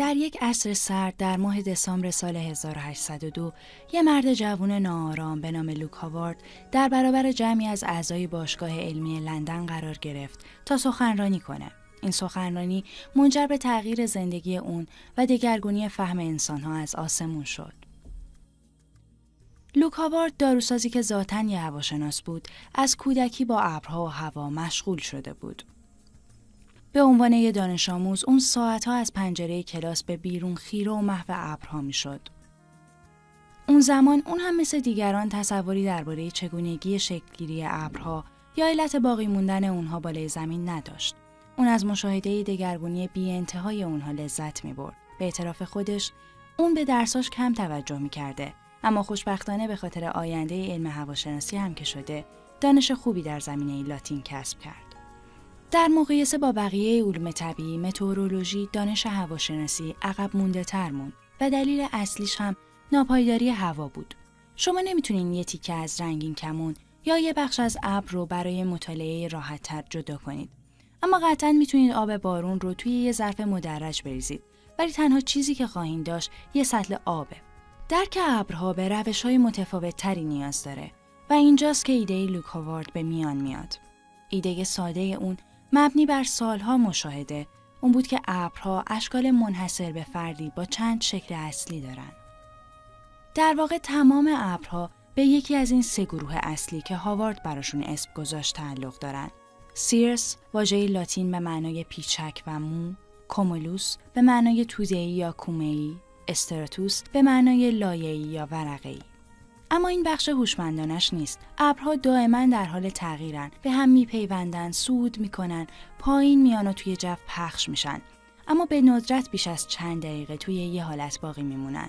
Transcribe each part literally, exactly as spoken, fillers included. در یک عصر سرد در ماه دسامبر سال هزار و هشتصد و دو یه مرد جوان ناآرام به نام لوک هاوارد در برابر جمعی از اعضای باشگاه علمی لندن قرار گرفت تا سخنرانی کنه. این سخنرانی منجر به تغییر زندگی اون و دگرگونی فهم انسان‌ها از آسمون شد. لوک هاوارد داروسازی که ذاتاً یه هواشناس بود، از کودکی با ابرها و هوا مشغول شده بود. به عنوان یه دانش آموز، اون ساعتها از پنجره کلاس به بیرون خیره و محو ابرها میشد. اون زمان اون هم مثل دیگران تصوری درباره چگونگی شکلگیری ابرها یا علت باقی موندن اونها بالای زمین نداشت. اون از مشاهده دگرگونی بی انتهای اونها لذت می برد. به اعتراف خودش، اون به درساش کم توجه می کرده، اما خوشبختانه به خاطر آینده علم هواشناسی هم که شده، دانش خوبی در زمینه لاتین کسب کرد. در مقایسه با بقیه علوم طبیعی، متئورولوژی دانش هواشناسی عقب مونده تر موند و دلیل اصلیش هم ناپایداری هوا بود. شما نمیتونین یه تیکه از رنگین کمون یا یه بخش از ابر رو برای مطالعه راحت‌تر جدا کنید. اما قطعاً میتونید آب بارون رو توی یه ظرف مدرج بریزید، ولی تنها چیزی که خواهید داشت یه سطل آبه. درک ابرها به روش‌های متفاوت‌تری نیاز داره و اینجاست که ایده لوک هاوارد به میان میاد. ایده ساده اون مبنی بر سالها مشاهده، اون بود که ابرها اشکال منحصر به فردی با چند شکل اصلی دارن. در واقع تمام ابرها به یکی از این سه گروه اصلی که هاوارد براشون اسم گذاشت تعلق دارن. سیرس، واژه لاتین به معنای پیچک و مو، کومولوس به معنای توده‌ای یا کومه‌ای، استراتوس به معنای لایه‌ای یا ورقه‌ای. اما این بخش هوشمندانش نیست. ابرها دائما در حال تغییرن، به هم میپیوندن، صعود میکنن، پایین میان و توی جو پخش میشن، اما به ندرت بیش از چند دقیقه توی یه حالت باقی میمونن.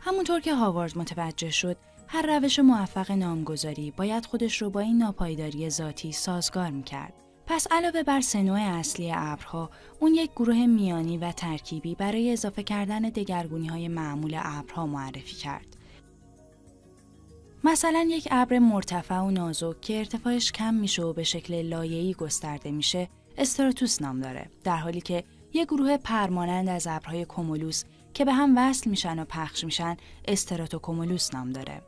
همونطور که هاوارد متوجه شد، هر روش موفق نامگذاری باید خودش رو با این ناپایداری ذاتی سازگار میکرد. پس علاوه بر سه نوع اصلی ابرها، اون یک گروه میانی و ترکیبی برای اضافه کردن دگرگونی‌های معمول ابرها معرفی کرد. مثلا یک ابر مرتفع و نازک که ارتفاعش کم میشه و به شکل لایه‌ای گسترده میشه، استراتوس نام داره، در حالی که یک گروه پرمانند از ابرهای کومولوس که به هم وصل میشن و پخش میشن، استراتوکومولوس نام داره.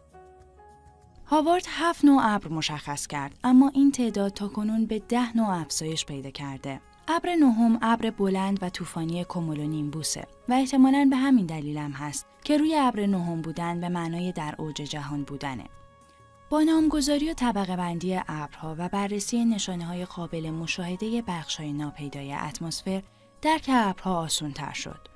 هاوارد هفت نوع ابر مشخص کرد، اما این تعداد تاکنون به ده نوع افزایش پیدا کرده. ابر نهم ابر بلند و طوفانی کومولونیمبوسه و احتمالاً به همین دلیل هم هست که روی ابر نهم بودن به معنای در اوج جهان بودنه. با نامگذاری و طبقه بندی ابرها و بررسی نشانه‌های قابل مشاهده بخش‌های ناپیدای اتمسفر، درک ابرها آسان‌تر شد.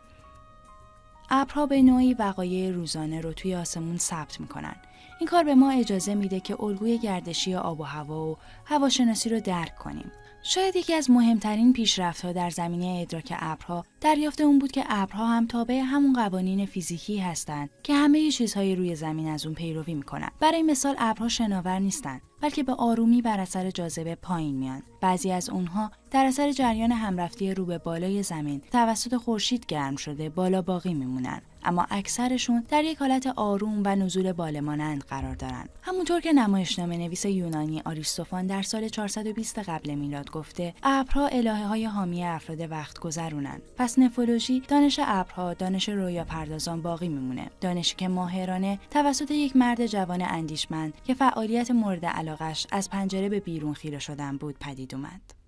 ابرها به نوعی وقایع روزانه رو توی آسمون ثبت می‌کنن. این کار به ما اجازه میده که الگوی گردشی آب و هوا و هواشناسی رو درک کنیم. شاید یکی از مهمترین پیشرفت‌ها در زمینه ادراک ابرها، دریافت اون بود که ابرها هم تابع همون قوانین فیزیکی هستند که همه چیزهای روی زمین از اون پیروی میکنن. برای مثال ابرها شناور نیستن، بلکه به آرومی بر اثر جاذبه پایین میان. بعضی از اونها در اثر جریان همرفتی رو به بالای زمین توسط خورشید گرم شده بالا باقی میمونن، اما اکثرشون در یک حالت آروم و نزول بالمانند قرار دارند. همونطور که نمایشنامه نویس یونانی آریستوفان در سال چهارصد و بیست قبل میلاد گفته، ابرها الهه‌های حامی افراد وقت گذرونن. پس نفولوژی دانش ابرها، دانش رویا پردازان باقی میمونه، دانشی که ماهرانه توسط یک مرد جوان اندیشمند که فعالیت مورد علاقش از پنجره به بیرون خیره شدن بود پدید اومد.